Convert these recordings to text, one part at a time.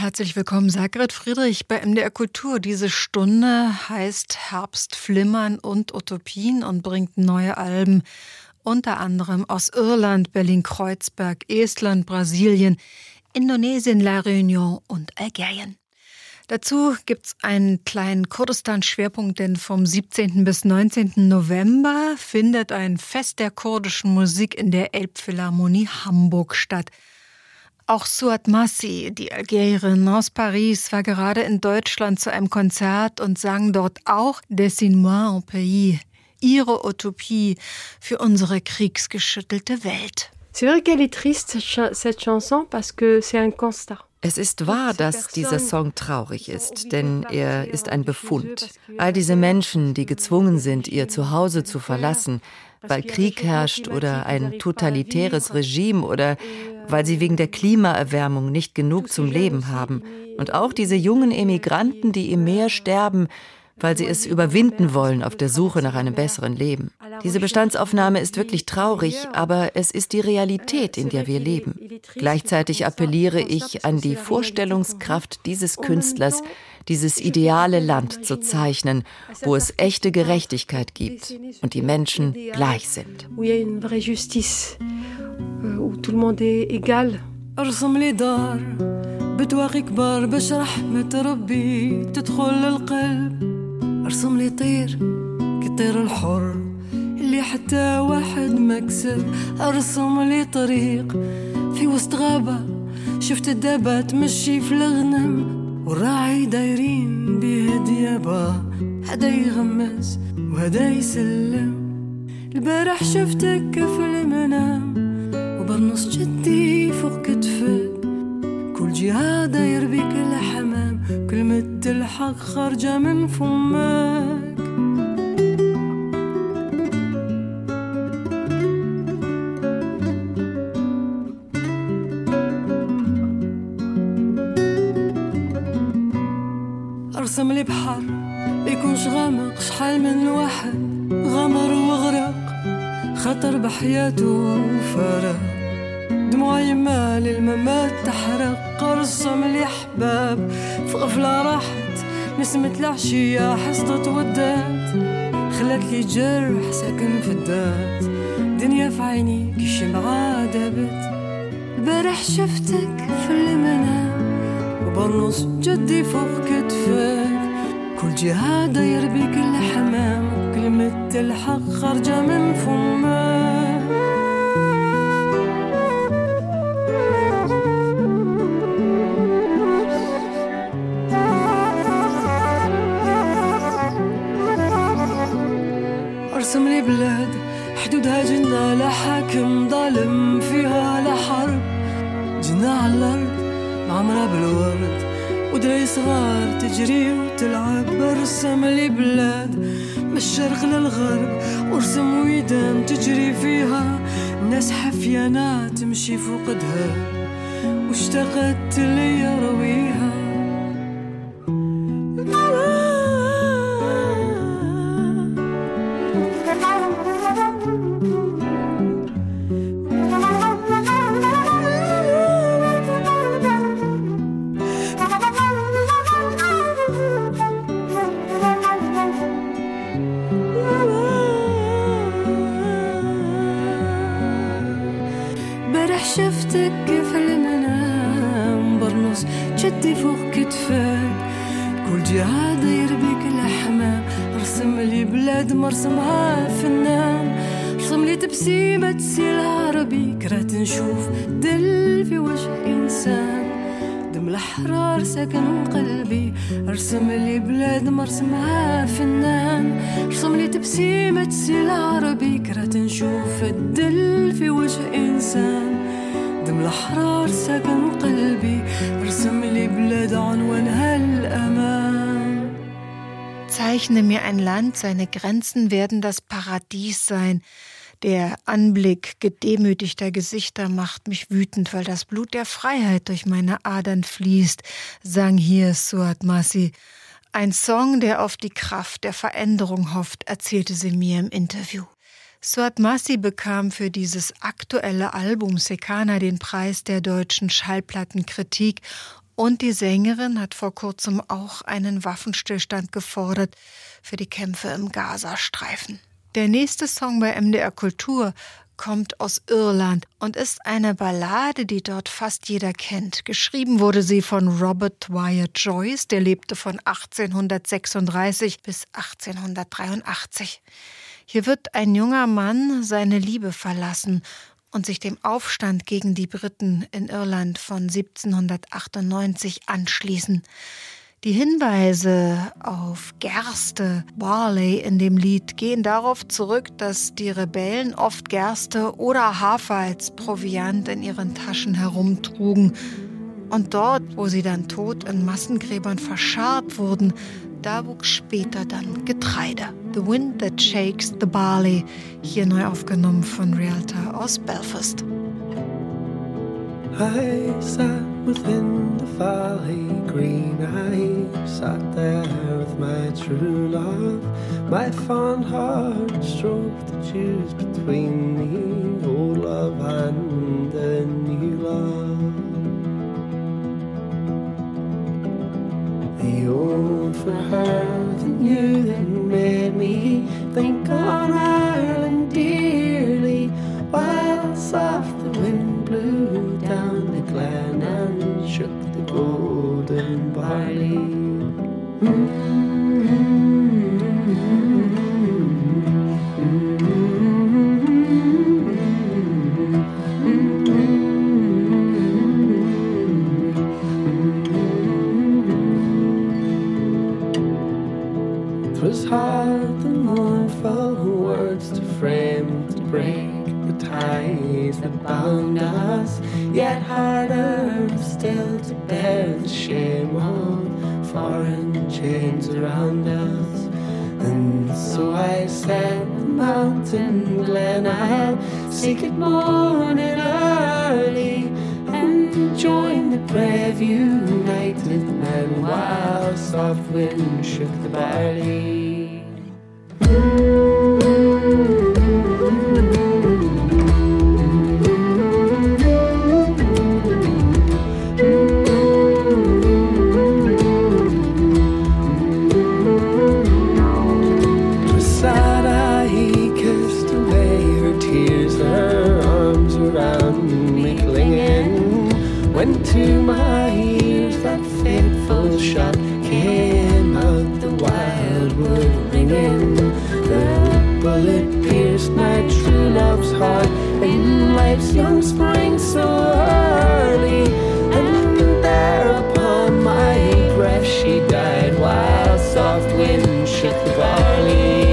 Herzlich willkommen, sagt Grit Friedrich bei MDR Kultur. Diese Stunde heißt Herbstflimmern und Utopien und bringt neue Alben, unter anderem aus Irland, Berlin-Kreuzberg, Estland, Brasilien, Indonesien, La Réunion und Algerien. Dazu gibt es einen kleinen Kurdistan-Schwerpunkt, denn vom 17. bis 19. November findet ein Fest der kurdischen Musik in der Elbphilharmonie Hamburg statt. Auch Souad Massi, die Algerierin aus Paris, war gerade in Deutschland zu einem Konzert und sang dort auch Dessine-moi en pays, ihre Utopie für unsere kriegsgeschüttelte Welt. C'est vrai qu'elle est triste, cette chanson, parce que c'est un constat. Es ist wahr, dass dieser Song traurig ist, denn er ist ein Befund. All diese Menschen, die gezwungen sind, ihr Zuhause zu verlassen, weil Krieg herrscht oder ein totalitäres Regime oder weil sie wegen der Klimaerwärmung nicht genug zum Leben haben. Und auch diese jungen Emigranten, die im Meer sterben, weil sie es überwinden wollen auf der Suche nach einem besseren Leben. Diese Bestandsaufnahme ist wirklich traurig, aber es ist die Realität, in der wir leben. Gleichzeitig appelliere ich an die Vorstellungskraft dieses Künstlers, dieses ideale Land zu zeichnen, wo es echte Gerechtigkeit gibt und die Menschen gleich sind. ارسم لي طير كطير الحر اللي حتى واحد ما كسب ارسم لي طريق في وسط غابة شفت الدابة تمشي في الغنم والراعي دايرين بيه ديابة هدا يغمس وهدا يسلم البارح شفتك في المنام وبرنص جدي فوق كتفك كل جهة داير بيك الحمام كلمة الحق خارجة من فمك أرسم لي بحر يكونش غامق شحال من واحد غمر وغرق خطر بحياته وفرق دموع يمال الممات تحرق أرسم لي حباب في غفلة راحت نسمة العشية حصدت ودات خلت لي جرح ساكن في الدات دنيا في عينيك الشمعة دابت البارح شفتك في المنام وبرنص جدي فوق كتفك كل جهة داير بيك الحمام كلمة الحق خارجة من فمك أرسم لي بلاد حدودها جنة لا حاكم ظالم فيها لا حرب جنة على الأرض معمرة بالورد ودري صغار تجري وتلعب أرسم لي بلاد من الشرق للغرب وأرسم ويدان تجري فيها الناس حفيانة تمشي فوقدها واشتقت لي رويها مرسمها فنان رسم لي تبسيمة سيلها ربي كرهت نشوف دل في وجه إنسان دم الأحرار ساكن قلبي رسم لي بلاد مرسمها فنان رسم لي تبسيمة سيلها ربي كرهت نشوف الدل في وجه إنسان دم الأحرار ساكن قلبي رسم لي بلاد عنوانها الأمان Zeichne mir ein Land, seine Grenzen werden das Paradies sein. Der Anblick gedemütigter Gesichter macht mich wütend, weil das Blut der Freiheit durch meine Adern fließt, sang hier Souad Massi. Ein Song, der auf die Kraft der Veränderung hofft, erzählte sie mir im Interview. Souad Massi bekam für dieses aktuelle Album Sekana den Preis der deutschen Schallplattenkritik Und die Sängerin hat vor kurzem auch einen Waffenstillstand gefordert für die Kämpfe im Gazastreifen. Der nächste Song bei MDR Kultur kommt aus Irland und ist eine Ballade, die dort fast jeder kennt. Geschrieben wurde sie von Robert Dwyer Joyce, der lebte von 1836 bis 1883. Hier wird ein junger Mann seine Liebe verlassen und sich dem Aufstand gegen die Briten in Irland von 1798 anschließen. Die Hinweise auf Gerste, Barley in dem Lied gehen darauf zurück, dass die Rebellen oft Gerste oder Hafer als Proviant in ihren Taschen herumtrugen. Und dort, wo sie dann tot in Massengräbern verscharrt wurden, da wuchs später dann Getreide. The Wind That Shakes the Barley, hier neu aufgenommen von Réalta aus Belfast. I sat within the valley green, I sat there with my true love. My fond heart strove to choose between the old love and the new love. The old for her, the new that made me think on Ireland dearly, while soft the wind blew down the glen and shook the golden barley. Twas hard the mournful words to frame, to break the ties that bound us, yet harder still to bear the shame of foreign chains around us. And so I said, the mountain glen I'll seek at morning early, and join the brave united men while soft wind shook the barley. When to my ears that fateful shot came out, the wild wood ringing, the bullet pierced my true love's heart in life's young spring so early, and there upon my breath she died while soft wind shook the barley.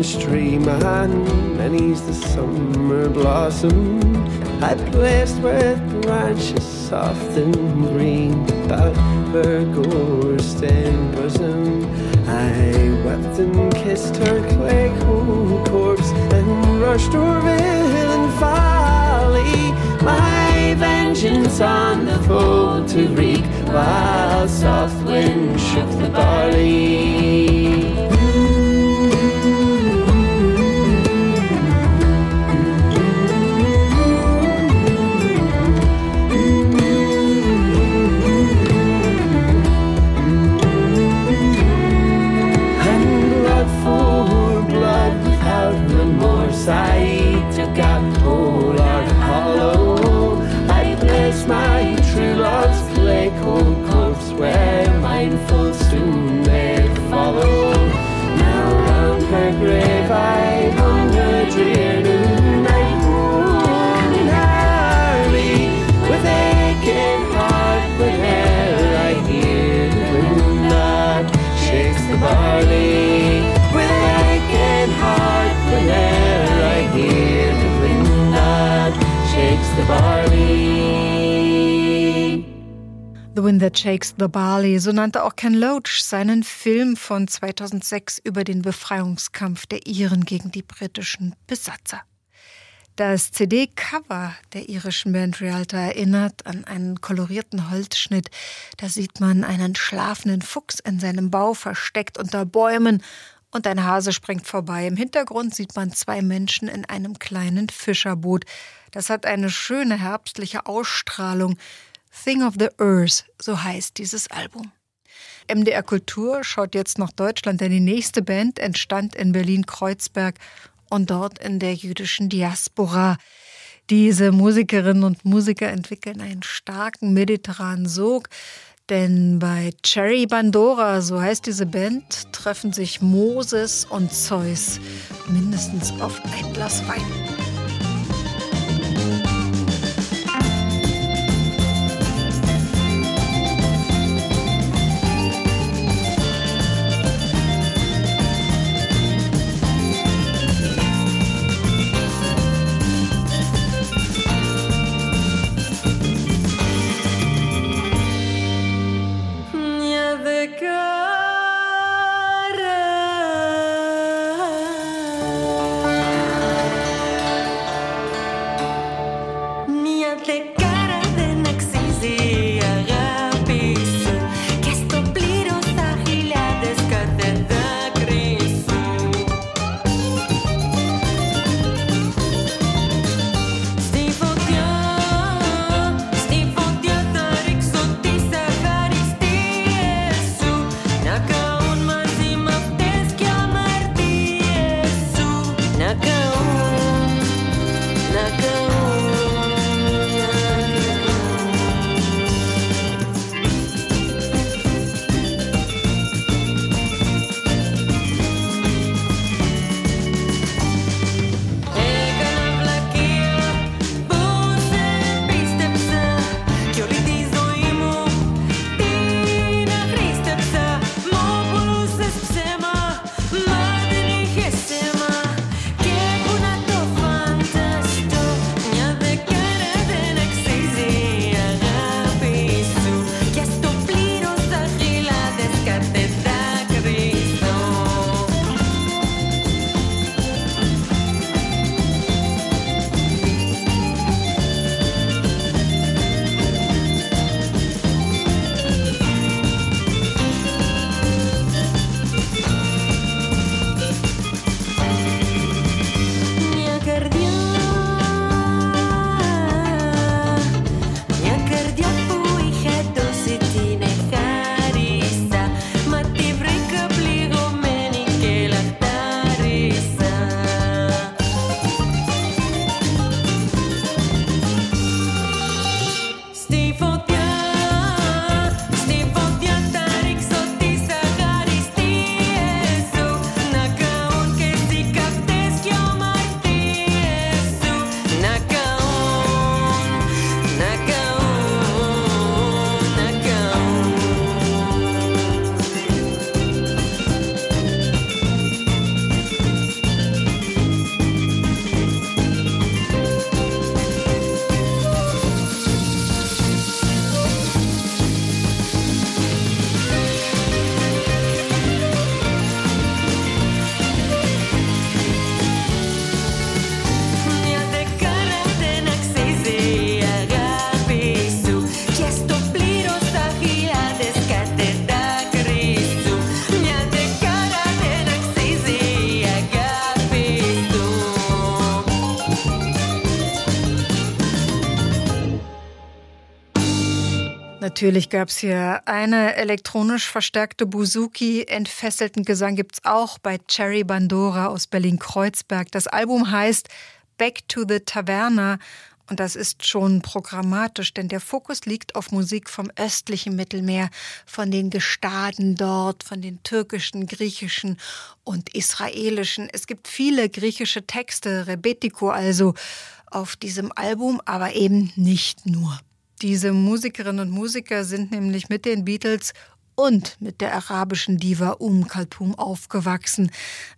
Stream and many's the summer blossom I placed with branches soft and green about her gore-stained bosom. I wept and kissed her clay-cold corpse and rushed o'er hill and valley, my vengeance on the foe to wreak while soft wind shook the barley. I took out whole and hollow, I placed my true love's clay cold corpse where mindful soon may follow. Now round her grave I hung her drear night morning early, with aching heart whene'er I hear the wind that shakes the barley, with aching heart whene'er here the wind that shakes the barley. The Wind That Shakes the Barley, so nannte auch Ken Loach seinen Film von 2006 über den Befreiungskampf der Iren gegen die britischen Besatzer. Das CD-Cover der irischen Band Réalta erinnert an einen kolorierten Holzschnitt. Da sieht man einen schlafenden Fuchs in seinem Bau, versteckt unter Bäumen, und ein Hase springt vorbei. Im Hintergrund sieht man zwei Menschen in einem kleinen Fischerboot. Das hat eine schöne herbstliche Ausstrahlung. Thing of the Earth, so heißt dieses Album. MDR Kultur schaut jetzt nach Deutschland, denn die nächste Band entstand in Berlin-Kreuzberg und dort in der jüdischen Diaspora. Diese Musikerinnen und Musiker entwickeln einen starken mediterranen Sog, denn bei Cherry Bandora, so heißt diese Band, treffen sich Moses und Zeus mindestens auf ein Glas Wein. Natürlich gab es hier eine elektronisch verstärkte Bouzouki, entfesselten Gesang gibt's auch bei Cherry Bandora aus Berlin-Kreuzberg. Das Album heißt Back to the Taverna und das ist schon programmatisch, denn der Fokus liegt auf Musik vom östlichen Mittelmeer, von den Gestaden dort, von den türkischen, griechischen und israelischen. Es gibt viele griechische Texte, Rebetiko also, auf diesem Album, aber eben nicht nur. Diese Musikerinnen und Musiker sind nämlich mit den Beatles und mit der arabischen Diva Kulthum aufgewachsen.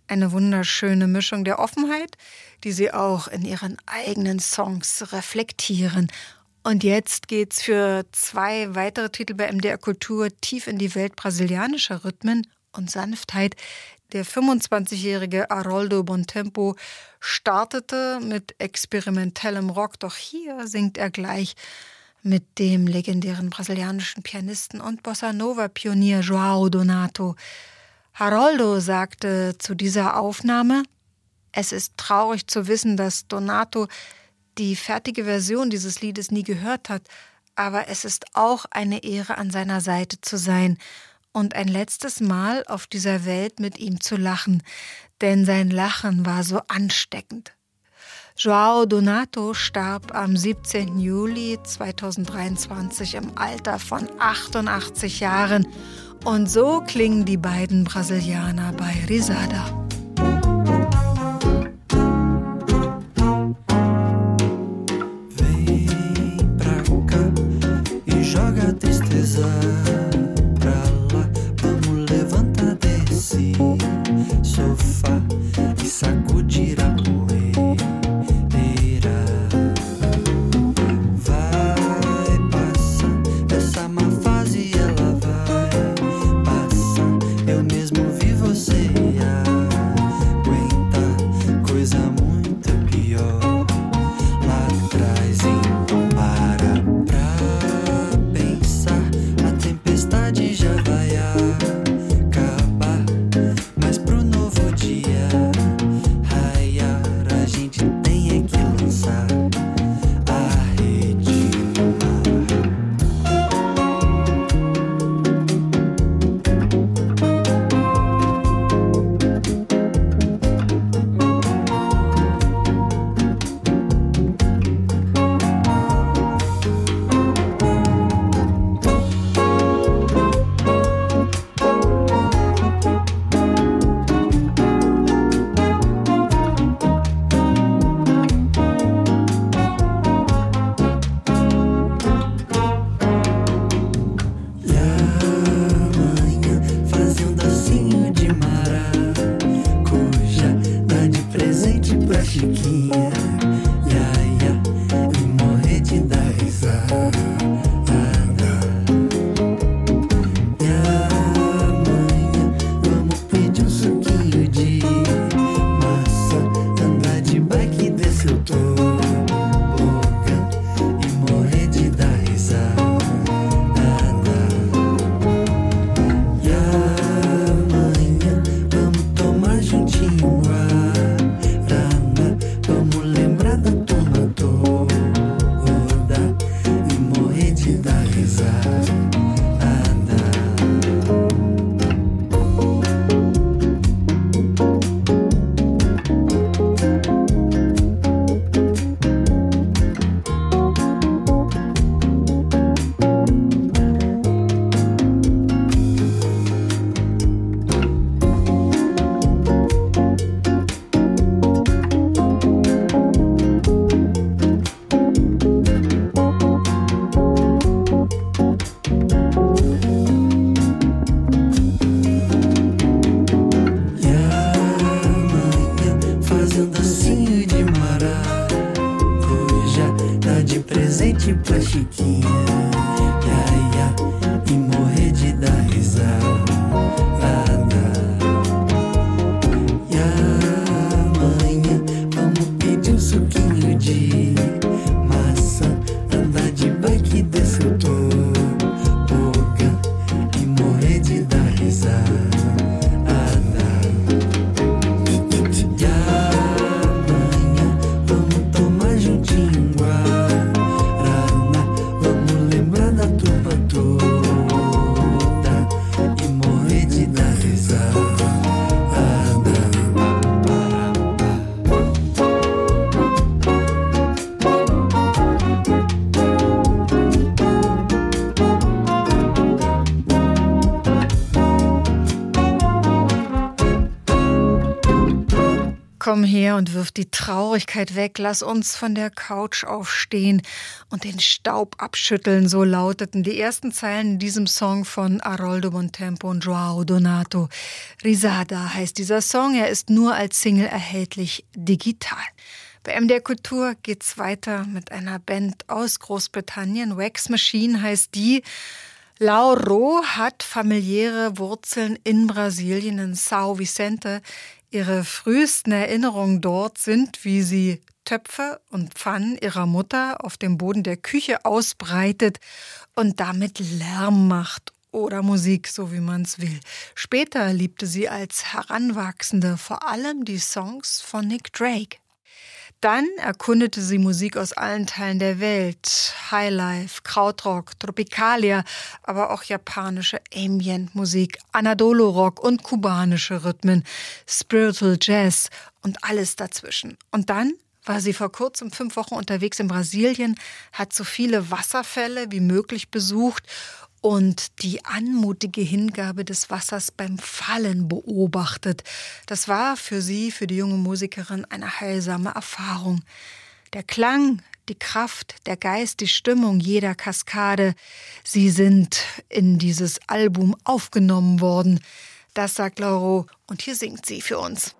Eine wunderschöne Mischung der Offenheit, die sie auch in ihren eigenen Songs reflektieren. Und jetzt geht's für zwei weitere Titel bei MDR Kultur tief in die Welt brasilianischer Rhythmen und Sanftheit. Der 25-jährige Haroldo Bontempo startete mit experimentellem Rock, doch hier singt er gleich mit dem legendären brasilianischen Pianisten und Bossa-Nova-Pionier João Donato. Haroldo sagte zu dieser Aufnahme: Es ist traurig zu wissen, dass Donato die fertige Version dieses Liedes nie gehört hat, aber es ist auch eine Ehre, an seiner Seite zu sein und ein letztes Mal auf dieser Welt mit ihm zu lachen, denn sein Lachen war so ansteckend. João Donato starb am 17. Juli 2023 im Alter von 88 Jahren. Und so klingen die beiden Brasilianer bei Risada. Komm her und wirf die Traurigkeit weg, lass uns von der Couch aufstehen und den Staub abschütteln, so lauteten die ersten Zeilen in diesem Song von Haroldo Bontempo und João Donato. Risada heißt dieser Song, er ist nur als Single erhältlich digital. Bei MDR Kultur geht's weiter mit einer Band aus Großbritannien, Wax Machine heißt die. Lauro hat familiäre Wurzeln in Brasilien, in São Vicente. Ihre frühesten Erinnerungen dort sind, wie sie Töpfe und Pfannen ihrer Mutter auf dem Boden der Küche ausbreitet und damit Lärm macht oder Musik, so wie man es will. Später liebte sie als Heranwachsende vor allem die Songs von Nick Drake. Dann erkundete sie Musik aus allen Teilen der Welt. Highlife, Krautrock, Tropicalia, aber auch japanische Ambient-Musik, Anadolu-Rock und kubanische Rhythmen, Spiritual Jazz und alles dazwischen. Und dann war sie vor kurzem 5 Wochen unterwegs in Brasilien, hat so viele Wasserfälle wie möglich besucht und die anmutige Hingabe des Wassers beim Fallen beobachtet. Das war für sie, für die junge Musikerin, eine heilsame Erfahrung. Der Klang, die Kraft, der Geist, die Stimmung jeder Kaskade, sie sind in dieses Album aufgenommen worden. Das sagt Lauro und hier singt sie für uns.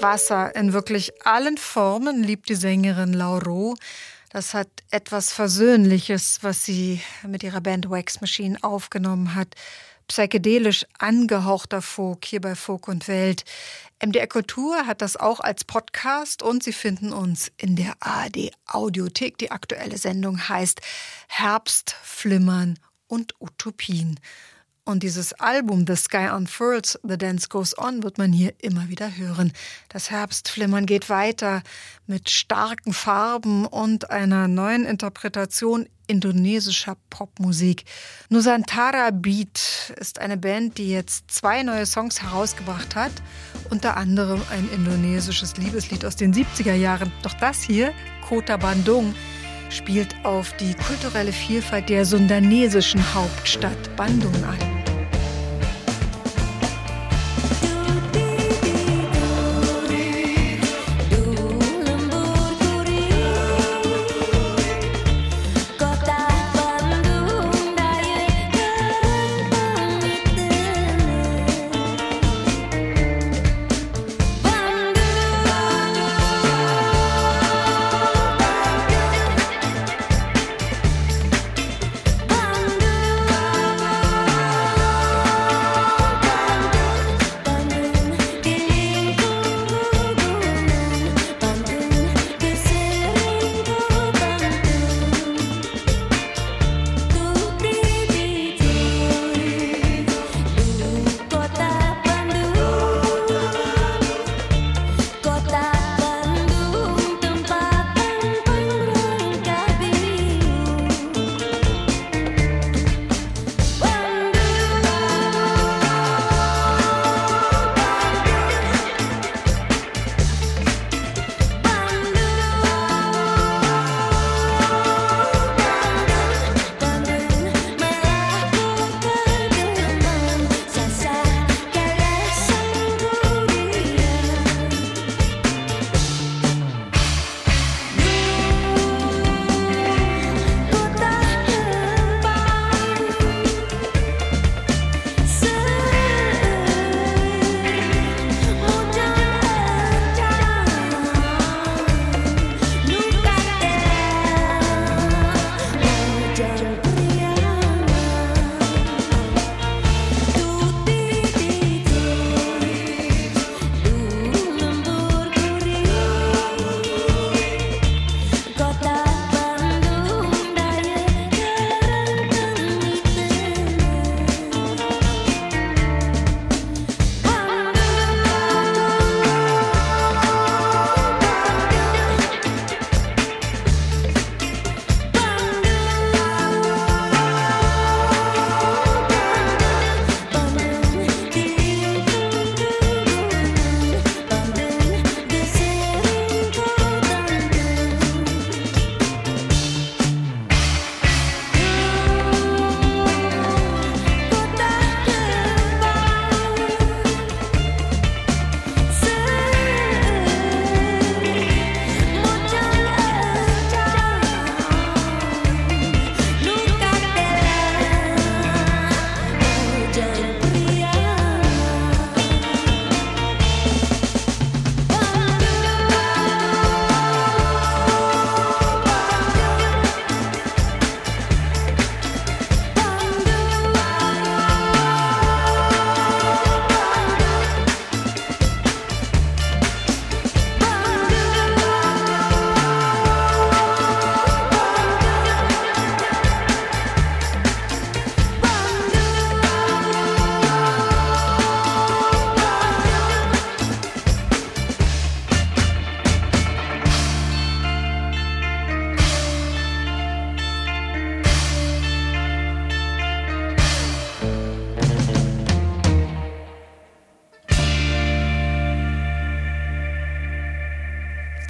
Wasser in wirklich allen Formen liebt die Sängerin Lauro. Das hat etwas Versöhnliches, was sie mit ihrer Band Wax Machine aufgenommen hat. Psychedelisch angehauchter Folk hier bei Folk und Welt. MDR Kultur hat das auch als Podcast und Sie finden uns in der ARD Audiothek. Die aktuelle Sendung heißt Herbstflimmern und Utopien. Und dieses Album The Sky Unfurls, The Dance Goes On wird man hier immer wieder hören. Das Herbstflimmern geht weiter mit starken Farben und einer neuen Interpretation indonesischer Popmusik. Nusantara Beat ist eine Band, die jetzt 2 neue Songs herausgebracht hat. Unter anderem ein indonesisches Liebeslied aus den 70er Jahren. Doch das hier, Kota Bandung, spielt auf die kulturelle Vielfalt der sundanesischen Hauptstadt Bandung an.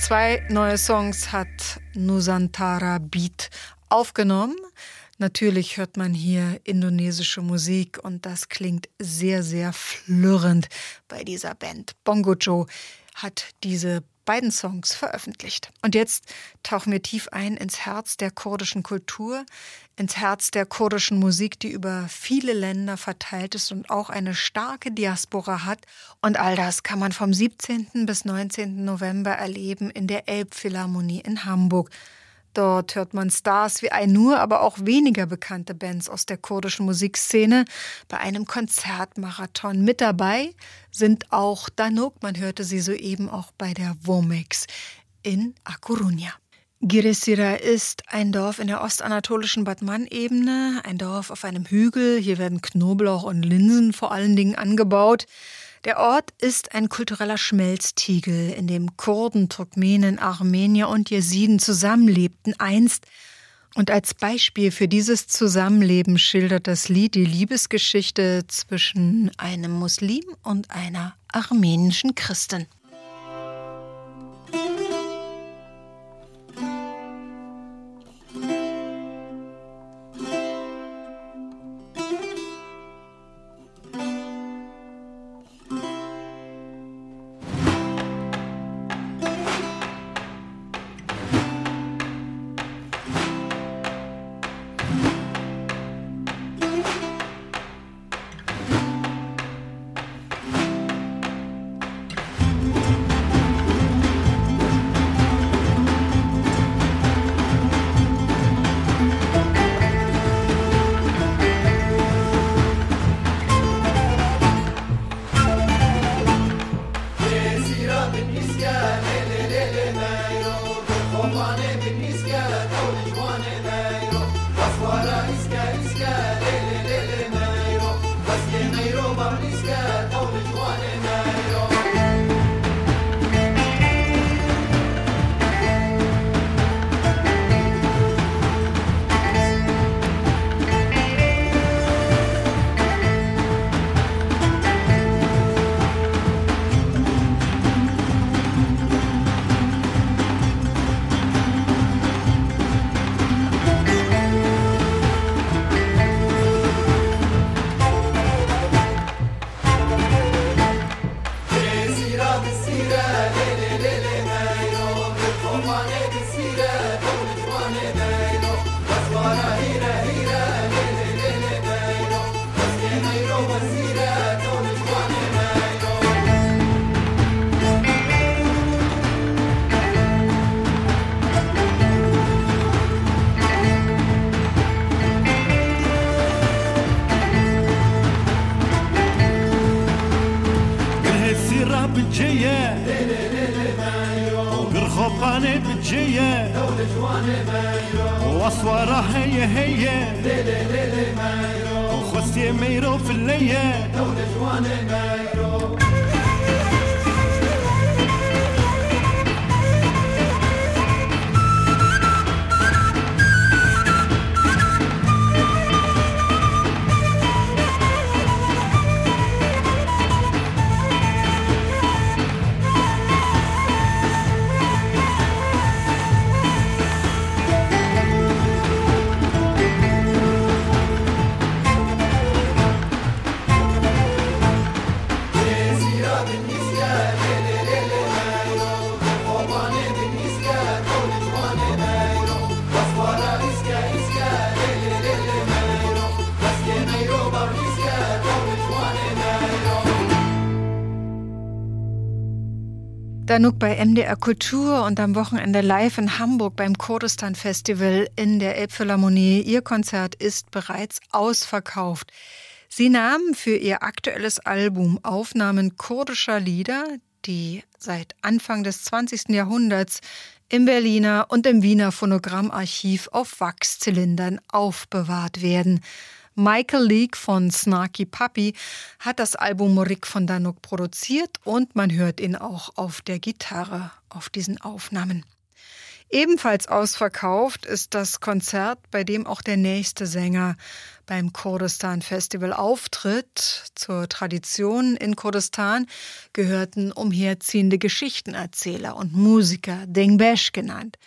Zwei neue Songs hat Nusantara Beat aufgenommen. Natürlich hört man hier indonesische Musik und das klingt sehr, sehr flirrend bei dieser Band. Bongo Joe hat diese beiden Songs veröffentlicht. Und jetzt tauchen wir tief ein ins Herz der kurdischen Kultur, ins Herz der kurdischen Musik, die über viele Länder verteilt ist und auch eine starke Diaspora hat. Und all das kann man vom 17. bis 19. November erleben in der Elbphilharmonie in Hamburg. Dort hört man Stars wie Ainur, aber auch weniger bekannte Bands aus der kurdischen Musikszene bei einem Konzertmarathon. Mit dabei sind auch Danuk, man hörte sie soeben auch bei der Womex in A Coruña. Giresun ist ein Dorf in der ostanatolischen Batman-Ebene, ein Dorf auf einem Hügel. Hier werden Knoblauch und Linsen vor allen Dingen angebaut. Der Ort ist ein kultureller Schmelztiegel, in dem Kurden, Turkmenen, Armenier und Jesiden zusammenlebten einst. Und als Beispiel für dieses Zusammenleben schildert das Lied die Liebesgeschichte zwischen einem Muslim und einer armenischen Christin. Danuk bei MDR Kultur und am Wochenende live in Hamburg beim Kurdistan Festival in der Elbphilharmonie. Ihr Konzert ist bereits ausverkauft. Sie nahmen für ihr aktuelles Album Aufnahmen kurdischer Lieder, die seit Anfang des 20. Jahrhunderts im Berliner und im Wiener Phonogrammarchiv auf Wachszylindern aufbewahrt werden. Michael League von Snarky Puppy hat das Album Morik von Danuk produziert und man hört ihn auch auf der Gitarre auf diesen Aufnahmen. Ebenfalls ausverkauft ist das Konzert, bei dem auch der nächste Sänger beim Kurdistan-Festival auftritt. Zur Tradition in Kurdistan gehörten umherziehende Geschichtenerzähler und Musiker, Dengbesch genannt.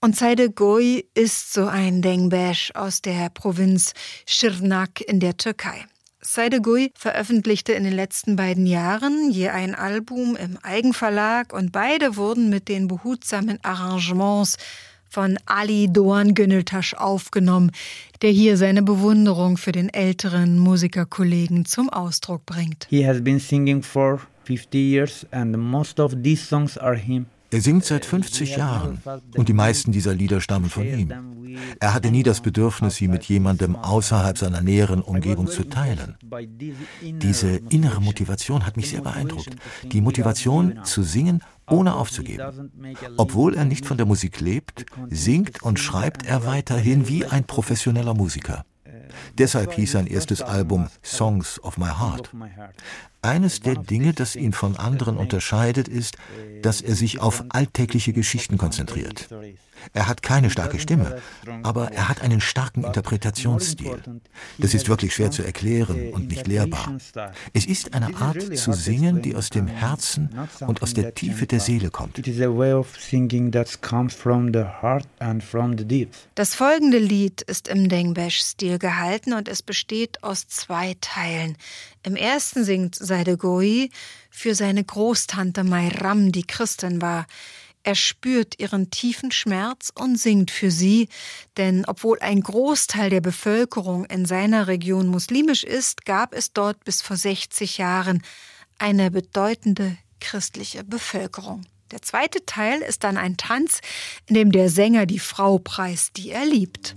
Und Saîdê Goyî ist so ein Dengbesch aus der Provinz Şırnak in der Türkei. Saîdê Goyî veröffentlichte in den letzten beiden Jahren je ein Album im Eigenverlag und beide wurden mit den behutsamen Arrangements von Ali Doğan Gönültaş aufgenommen, der hier seine Bewunderung für den älteren Musikerkollegen zum Ausdruck bringt. He has been singing for 50 years and most of these songs are him. Er singt seit 50 Jahren und die meisten dieser Lieder stammen von ihm. Er hatte nie das Bedürfnis, sie mit jemandem außerhalb seiner näheren Umgebung zu teilen. Diese innere Motivation hat mich sehr beeindruckt. Die Motivation zu singen, ohne aufzugeben. Obwohl er nicht von der Musik lebt, singt und schreibt er weiterhin wie ein professioneller Musiker. Deshalb hieß sein erstes Album Songs of My Heart. Eines der Dinge, das ihn von anderen unterscheidet, ist, dass er sich auf alltägliche Geschichten konzentriert. Er hat keine starke Stimme, aber er hat einen starken Interpretationsstil. Das ist wirklich schwer zu erklären und nicht lehrbar. Es ist eine Art zu singen, die aus dem Herzen und aus der Tiefe der Seele kommt. Das folgende Lied ist im Dengbesch-Stil gehalten und es besteht aus zwei Teilen. Im ersten singt Saîdê Goyî für seine Großtante Mayram, die Christin war. Er spürt ihren tiefen Schmerz und singt für sie, denn obwohl ein Großteil der Bevölkerung in seiner Region muslimisch ist, gab es dort bis vor 60 Jahren eine bedeutende christliche Bevölkerung. Der zweite Teil ist dann ein Tanz, in dem der Sänger die Frau preist, die er liebt.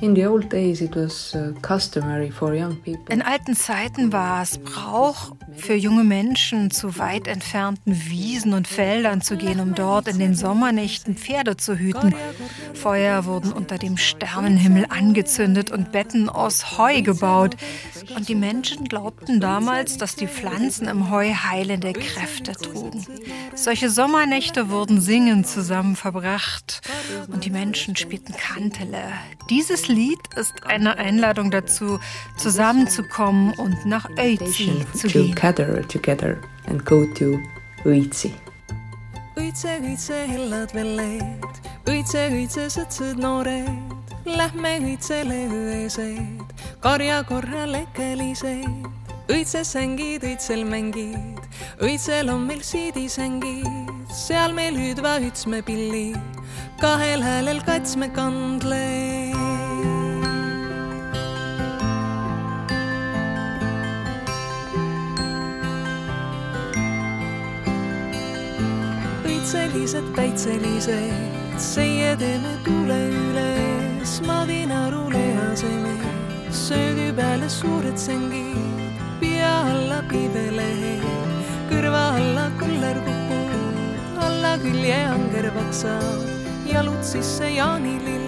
In alten Zeiten war es Brauch, für junge Menschen zu weit entfernten Wiesen und Feldern zu gehen, um dort in den Sommernächten Pferde zu hüten. Feuer wurden unter dem Sternenhimmel angezündet und Betten aus Heu gebaut. Und die Menschen glaubten damals, dass die Pflanzen im Heu heilende Kräfte trugen. Solche Sommernächte wurden singend zusammen verbracht und die Menschen spielten Kantele. Dieses Lied ist eine Einladung dazu, zusammenzukommen und nach Ötzi zu gehen. Päitselised, päitselised, seie teeme tuule üles, ma viinaru lehaseme, söögi peale suured sängid, pea alla piibelehe, kõrva alla kullar kukub, alla külje anger vaksab, jalud sisse jaanilille.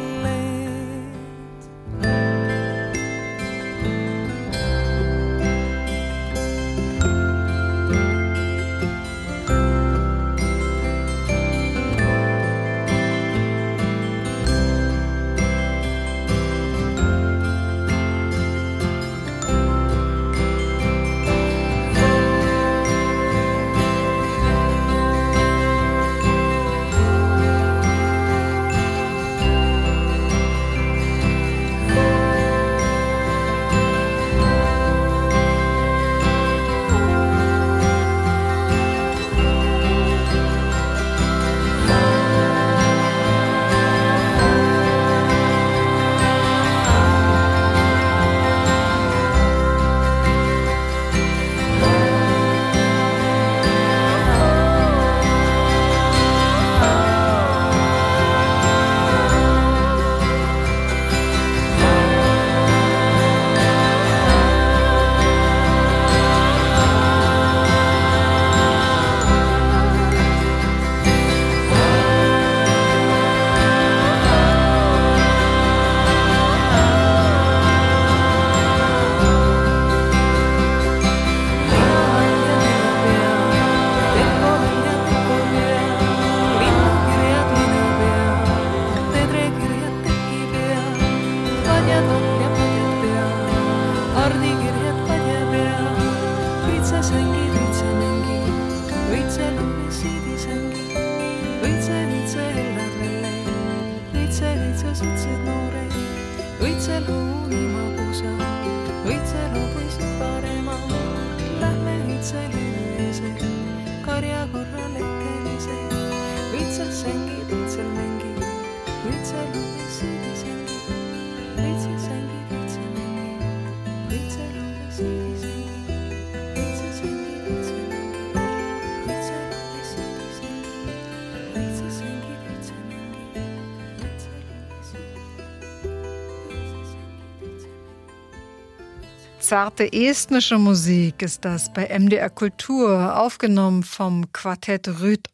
Zarte estnische Musik ist das bei MDR Kultur, aufgenommen vom Quartett Rüüt,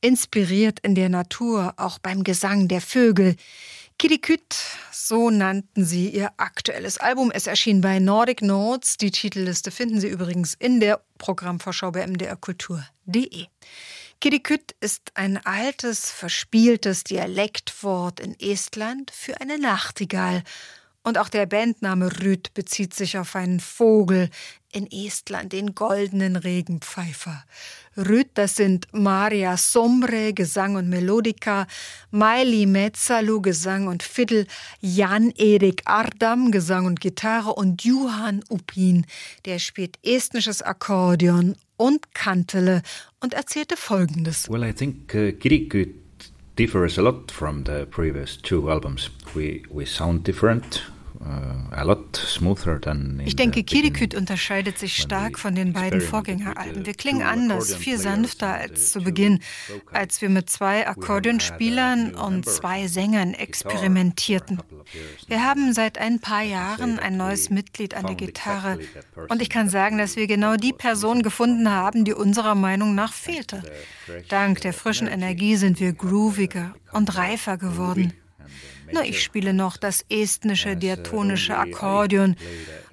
inspiriert in der Natur, auch beim Gesang der Vögel. Kiriküt, so nannten sie ihr aktuelles Album. Es erschien bei Nordic Notes. Die Titelliste finden Sie übrigens in der Programmvorschau bei mdrkultur.de. Kiriküt ist ein altes, verspieltes Dialektwort in Estland für eine Nachtigall. Und auch der Bandname Rüüt bezieht sich auf einen Vogel in Estland, den goldenen Regenpfeifer. Rüüt, das sind Maria Somre, Gesang und Melodika, Maili Metsalu, Gesang und Fiddle, Jan-Erik Ardam, Gesang und Gitarre und Juhan Upin, der spielt estnisches Akkordeon und Kantele und erzählte Folgendes. Well, I think Kiriküt differs a lot from the previous two albums. We sound different. Ich denke, Kiriküt unterscheidet sich stark von den beiden Vorgängeralben. Wir klingen anders, viel sanfter als zu Beginn, als wir mit zwei Akkordeonspielern und zwei Sängern experimentierten. Wir haben seit ein paar Jahren ein neues Mitglied an der Gitarre und ich kann sagen, dass wir genau die Person gefunden haben, die unserer Meinung nach fehlte. Dank der frischen Energie sind wir grooviger und reifer geworden. Nur ich spiele noch das estnische diatonische Akkordeon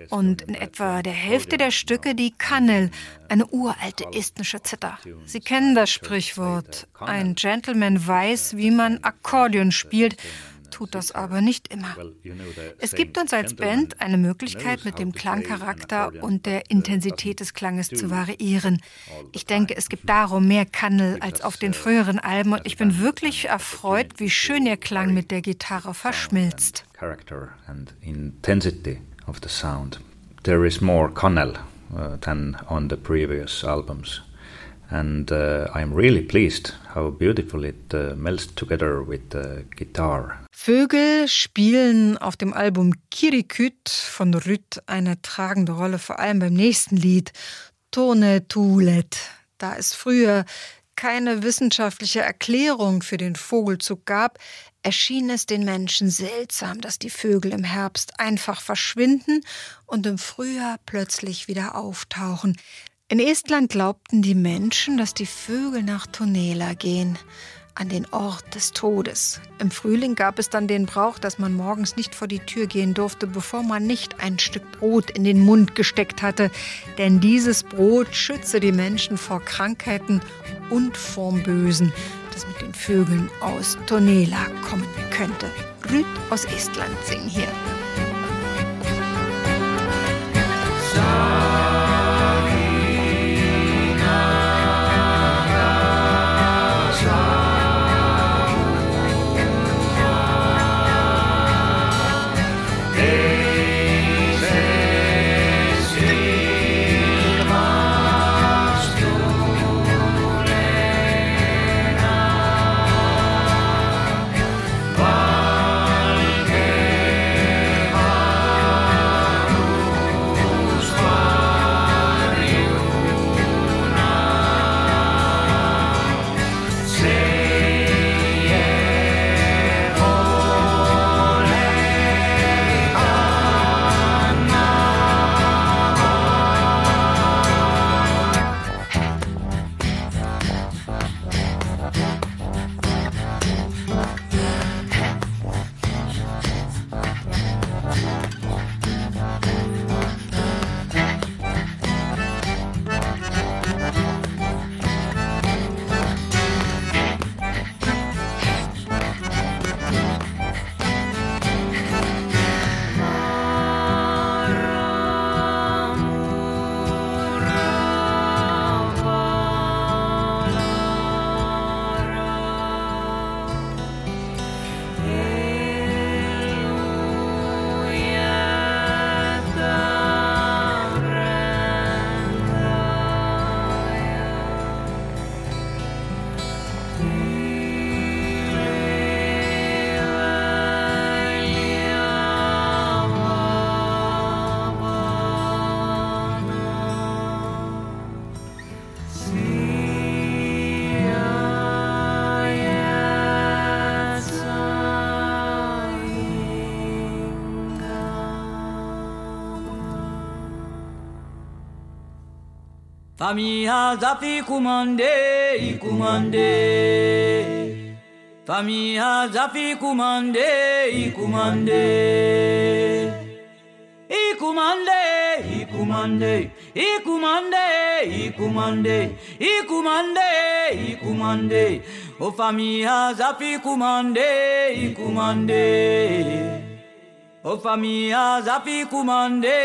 und in etwa der Hälfte der Stücke die Kannel, eine uralte estnische Zither. Sie kennen das Sprichwort, ein Gentleman weiß, wie man Akkordeon spielt, tut das aber nicht immer. Es gibt uns als Band eine Möglichkeit, mit dem Klangcharakter und der Intensität des Klanges zu variieren. Ich denke, es gibt darum mehr Kannel als auf den früheren Alben und ich bin wirklich erfreut, wie schön der Klang mit der Gitarre verschmilzt. There is more Kannel than on the previous albums. And I'm really pleased how beautiful it melts together with the guitar. Vögel spielen auf dem Album Kiriküt von Rüüt eine tragende Rolle, vor allem beim nächsten Lied Tone Tuulet. Da es früher keine wissenschaftliche Erklärung für den Vogelzug gab, erschien es den Menschen seltsam, dass die Vögel im Herbst einfach verschwinden und im Frühjahr plötzlich wieder auftauchen. In Estland glaubten die Menschen, dass die Vögel nach Tonela gehen, an den Ort des Todes. Im Frühling gab es dann den Brauch, dass man morgens nicht vor die Tür gehen durfte, bevor man nicht ein Stück Brot in den Mund gesteckt hatte. Denn dieses Brot schütze die Menschen vor Krankheiten und vorm Bösen, das mit den Vögeln aus Tonela kommen könnte. Rüüt aus Estland singen hier. Famia zafi kumande ikumande Famia zafi kumande ikumande Ikumande ikumande ikumande ikumande ikumande ikumande O famia zafi kumande ikumande O famia zafi kumande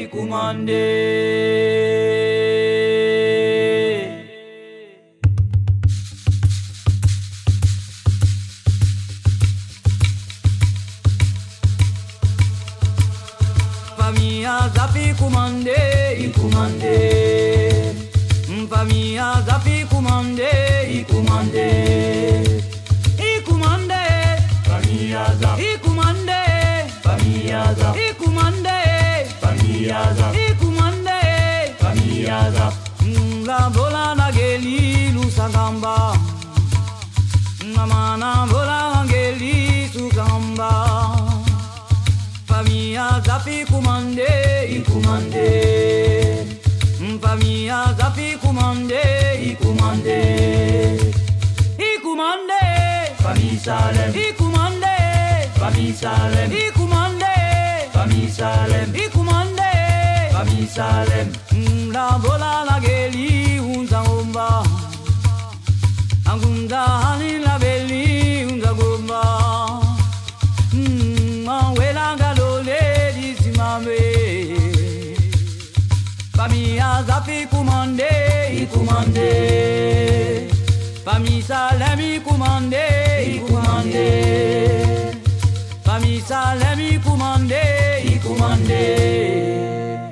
ikumande Zafi kumande ikumande Famia zafi kumande ikumande Ikumande Famia zafi ikumande Famia Familiada, Ikumande, Familiada, Ikumande, Familiada, Mlambola na geli lusagamba, Mamana bola geli sugamba, Familiada, Ikumande, Ikumande, Familiada, Ikumande, Ikumande, Ikumande, Famisale, Ikumande. Famille Salem, Ikumande, Famille Salem, Ikumande, Famille Salem. La bola la geli unza gomba, angunda hani la beli unza gomba. Mawela galole di simame, Famille Azapi Ikumande, Ikumande, Famille Salem, Ikumande, Ikumande.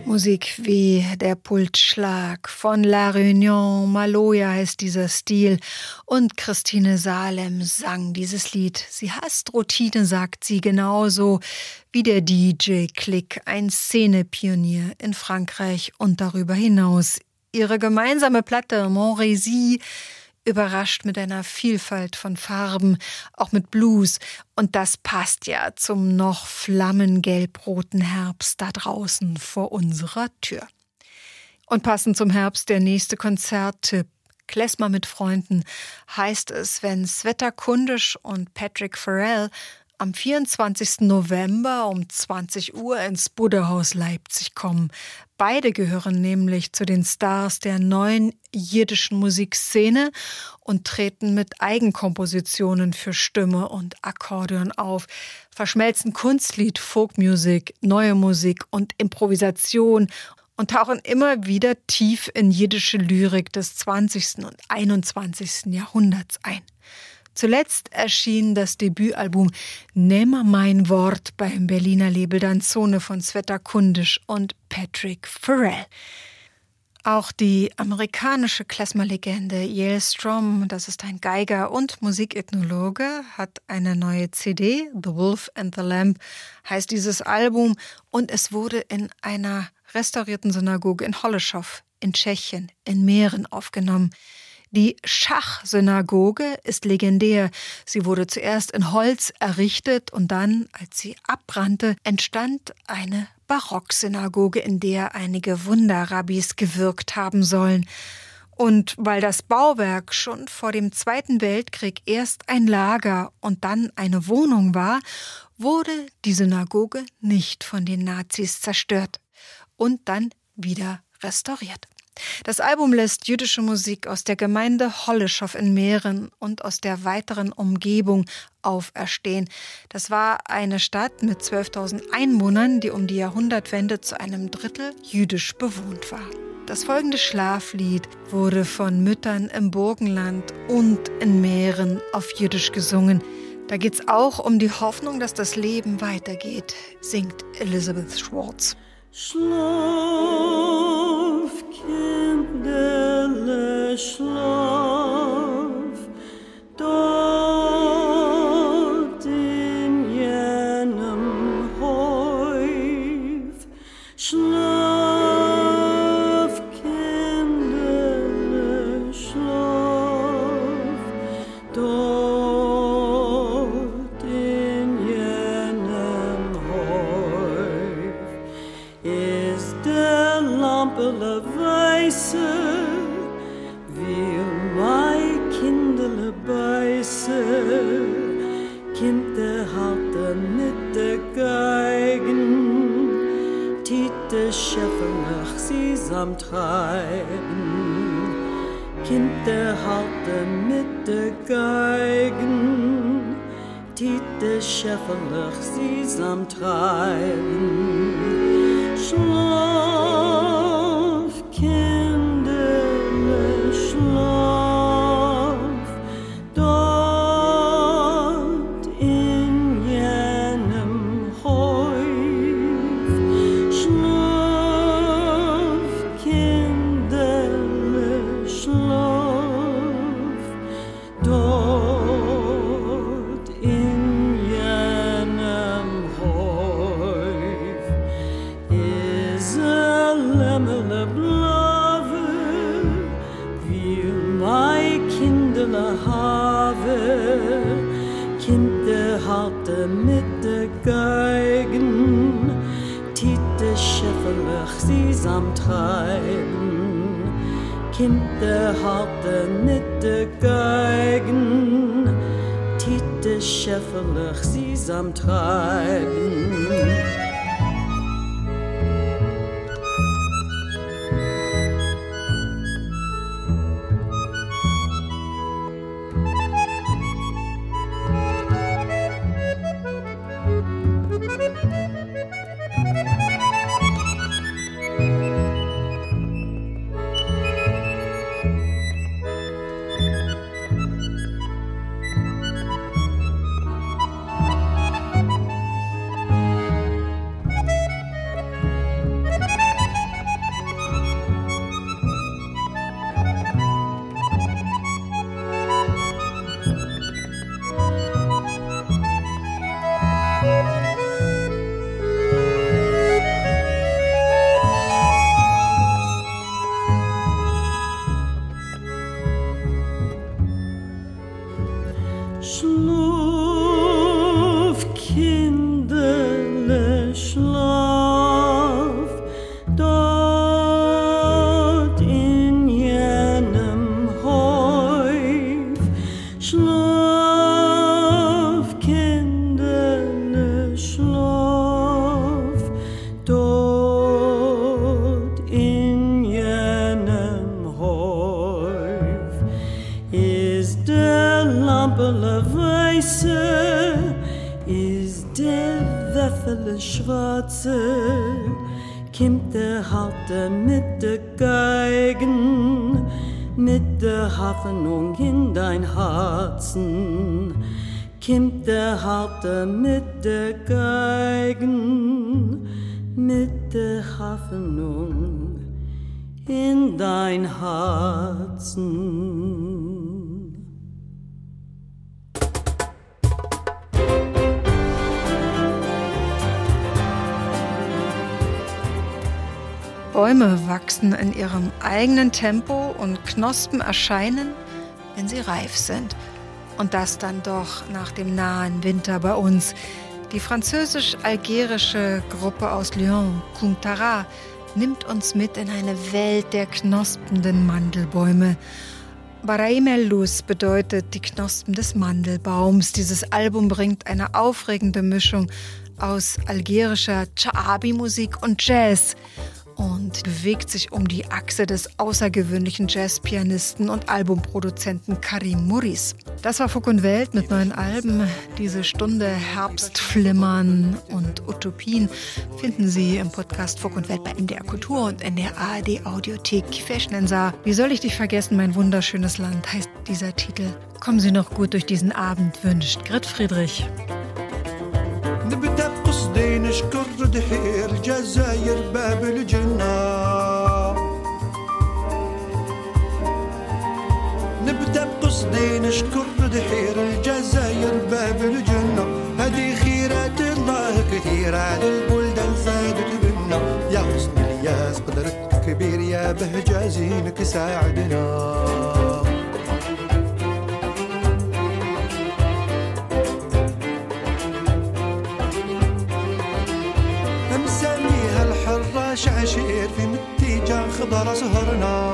Musik wie der Pulsschlag von La Réunion, Maloya heißt dieser Stil, und Christine Salem sang dieses Lied. Sie hasst Routine, sagt sie, genauso wie der DJ Click, ein Szenepionier in Frankreich und darüber hinaus. Ihre gemeinsame Platte Montrésy überrascht mit einer Vielfalt von Farben, auch mit Blues. Und das passt ja zum noch flammengelb-roten Herbst da draußen vor unserer Tür. Und passend zum Herbst der nächste Konzerttipp. Klezmer mit Freunden heißt es, wenn Sveta Kundisch und Patrick Farrell am 24. November um 20 Uhr ins Buddha-Haus Leipzig kommen. Beide gehören nämlich zu den Stars der neuen jiddischen Musikszene und treten mit Eigenkompositionen für Stimme und Akkordeon auf, verschmelzen Kunstlied, Folkmusik, neue Musik und Improvisation und tauchen immer wieder tief in jiddische Lyrik des 20. und 21. Jahrhunderts ein. Zuletzt erschien das Debütalbum Nehme mein Wort beim Berliner Label Danzone von Sveta Kundisch und Patrick Farrell. Auch die amerikanische Klezmer-Legende Yale Strom, das ist ein Geiger und Musikethnologe, hat eine neue CD, The Wolf and the Lamp heißt dieses Album, und es wurde in einer restaurierten Synagoge in Holešov in Tschechien in Mähren aufgenommen. Die Schach-Synagoge ist legendär. Sie wurde zuerst in Holz errichtet und dann, als sie abbrannte, entstand eine Barocksynagoge, in der einige Wunderrabbis gewirkt haben sollen. Und weil das Bauwerk schon vor dem Zweiten Weltkrieg erst ein Lager und dann eine Wohnung war, wurde die Synagoge nicht von den Nazis zerstört und dann wieder restauriert. Das Album lässt jüdische Musik aus der Gemeinde Holešov in Mähren und aus der weiteren Umgebung auferstehen. Das war eine Stadt mit 12.000 Einwohnern, die um die Jahrhundertwende zu einem Drittel jüdisch bewohnt war. Das folgende Schlaflied wurde von Müttern im Burgenland und in Mähren auf Jiddisch gesungen. Da geht's auch um die Hoffnung, dass das Leben weitergeht, singt Elizabeth Schwartz. Schlaf, Kinderle, schlaf, dort in jenem Häuf. Schlaf, Kinderle, schlaf, dort in jenem Häuf. Ist der Lampele weiße, wie mein Kinderle beiße, Kind der Harte mit der Geigen, Tite Schäfer nach sie samt treiben, Kind der Harte mit der Geigen, Tite Schäfer nach sie samt treiben. Schlaf, Kinderle, schlaf, dort in jenem Häuf. Schlaf, Kinderle, schlaf, dort in jenem Häuf. Stimme mit der Geigen, Tite schiffelech sie's am Treiben. Kinder harte mit der Geigen, Tite schiffelech sie's am Treiben. Hoffnung in dein Herzen, kimmt der Harte mit der Geigen, mit der Hoffnung in dein Herzen. Bäume wachsen in ihrem eigenen Tempo und Knospen erscheinen, wenn sie reif sind. Und das dann doch nach dem nahen Winter bei uns. Die französisch-algerische Gruppe aus Lyon, Kuntara, nimmt uns mit in eine Welt der knospenden Mandelbäume. Baraimelus bedeutet die Knospen des Mandelbaums. Dieses Album bringt eine aufregende Mischung aus algerischer Cha'abi-Musik und Jazz. Und bewegt sich um die Achse des außergewöhnlichen Jazzpianisten und Albumproduzenten Karim Muris. Das war Fuck und Welt mit neuen Alben. Diese Stunde Herbstflimmern und Utopien finden Sie im Podcast Fuck und Welt bei MDR Kultur und in der ARD Audiothek. Fashionensa, wie soll ich dich vergessen, mein wunderschönes Land, heißt dieser Titel. Kommen Sie noch gut durch diesen Abend, wünscht Grit Friedrich. نشكر دحير الجزائر باب الجنة نبدأ بقصدي نشكر دحير الجزائر باب الجنة هذه خيرات الله كثيرة على البلدان سادت بنا يا حسن الياس قدرتك كبير يا بهجازينك ساعدنا عشير في متيجة خضرة سهرنا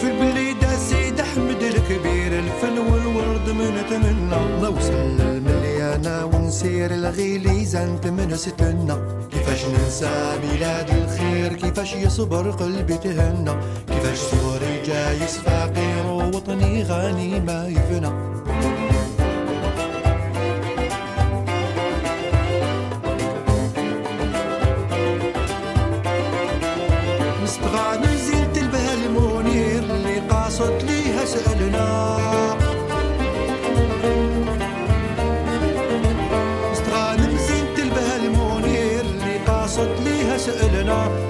في البليدة سيد أحمد الكبير الفن والورد من تمنا نوصل المليانة ونسير الغليزة انت من ستنا كيفاش ننسى بلاد الخير كيفاش يصبر قلبي تهنا كيفاش سوري جايس فقير ووطني غني ما يفنى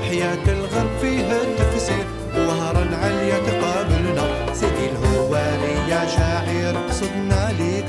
حياة الغرب فيها التفسير وهرا عليا تقابلنا سيدي الهوالي يا شاعر قصدنا ليك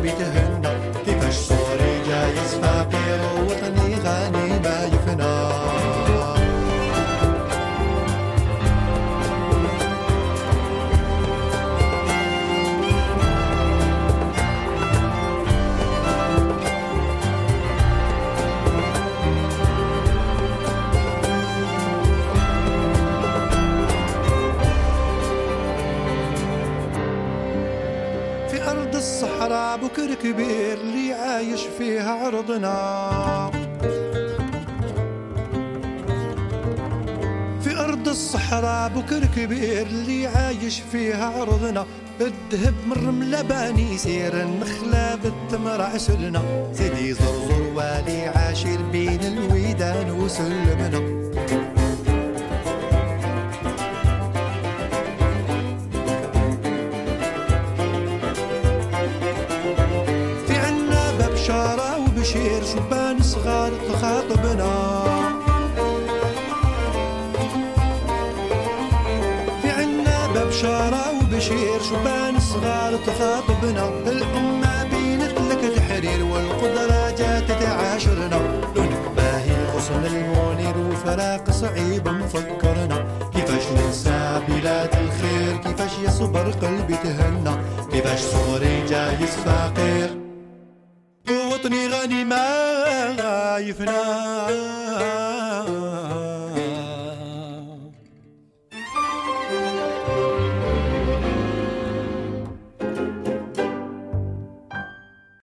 بيتهمنا كيفاش صوري جايز مع بيرو وطني غني ما يفنى الصحراء بكر كبير لي عايش فيها عرضنا في أرض الصحراء بكر كبير لي عايش فيها عرضنا الذهب مرم لباني سير النخلة بالتمر عسلنا سيدي زرزر والي عاشر بين الويدان وسلمنا شير شبان صغار تخاطبنا في عنا ببشارة وبشير شبان صغار تخاطبنا الأمة بينت لك تحرير والقدرة جات تعاشرنا لونك باهي غصن المنير وفراق صعيب مفكرنا كيفاش ننسى بلاد الخير كيفاش يصبر قلبي تهنى كيفاش صوري جايز فقير وطني غني ما يفنى